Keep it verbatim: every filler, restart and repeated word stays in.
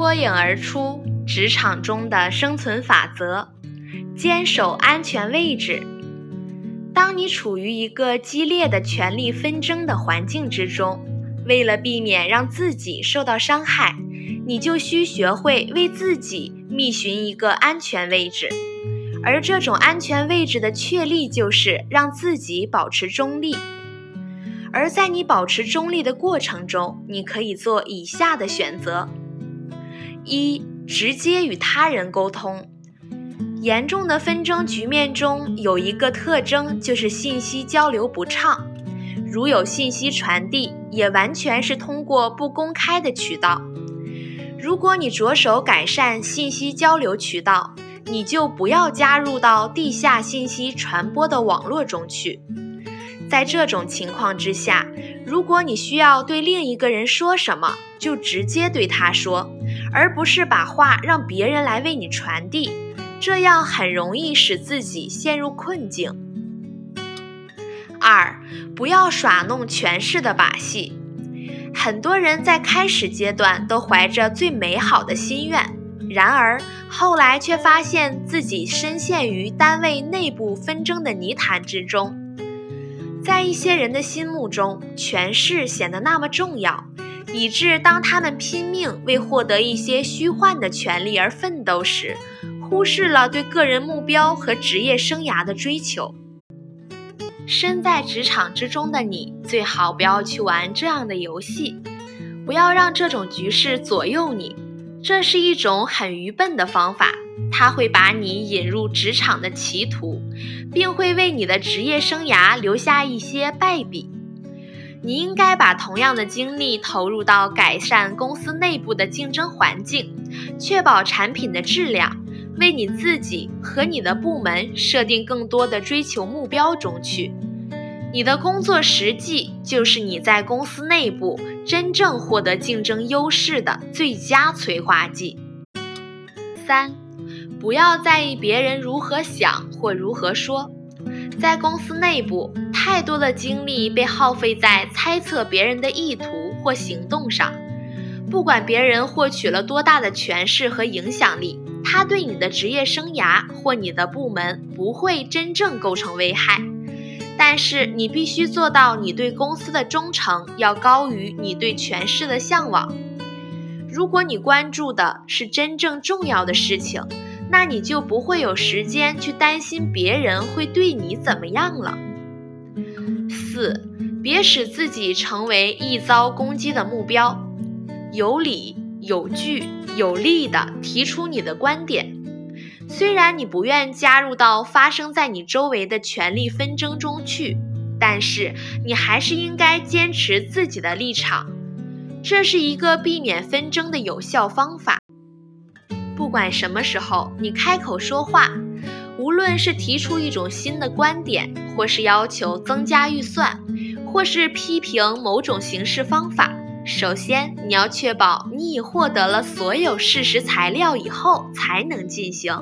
脱颖而出职场中的生存法则，坚守安全位置。当你处于一个激烈的权力纷争的环境之中，为了避免让自己受到伤害，你就需学会为自己觅寻一个安全位置，而这种安全位置的确立就是让自己保持中立。而在你保持中立的过程中，你可以做以下的选择：一、直接与他人沟通。严重的纷争局面中有一个特征，就是信息交流不畅，如有信息传递，也完全是通过不公开的渠道。如果你着手改善信息交流渠道，你就不要加入到地下信息传播的网络中去。在这种情况之下，如果你需要对另一个人说什么，就直接对他说，而不是把话让别人来为你传递，这样很容易使自己陷入困境。二，不要耍弄权势的把戏。很多人在开始阶段都怀着最美好的心愿，然而后来却发现自己深陷于单位内部纷争的泥潭之中。在一些人的心目中，权势显得那么重要，以致当他们拼命为获得一些虚幻的权利而奋斗时，忽视了对个人目标和职业生涯的追求。身在职场之中的你，最好不要去玩这样的游戏，不要让这种局势左右你。这是一种很愚笨的方法，它会把你引入职场的歧途，并会为你的职业生涯留下一些败笔。你应该把同样的精力投入到改善公司内部的竞争环境，确保产品的质量，为你自己和你的部门设定更多的追求目标中去。你的工作实际就是你在公司内部真正获得竞争优势的最佳催化剂。三，不要在意别人如何想或如何说。在公司内部，太多的精力被耗费在猜测别人的意图或行动上。不管别人获取了多大的权势和影响力，他对你的职业生涯或你的部门不会真正构成危害。但是你必须做到你对公司的忠诚要高于你对权势的向往。如果你关注的是真正重要的事情，那你就不会有时间去担心别人会对你怎么样了。四，别使自己成为一遭攻击的目标。有理有据有力地提出你的观点。虽然你不愿加入到发生在你周围的权力纷争中去，但是你还是应该坚持自己的立场。这是一个避免纷争的有效方法。不管什么时候你开口说话，无论是提出一种新的观点，或是要求增加预算，或是批评某种行事方法，首先，你要确保你已获得了所有事实材料以后才能进行。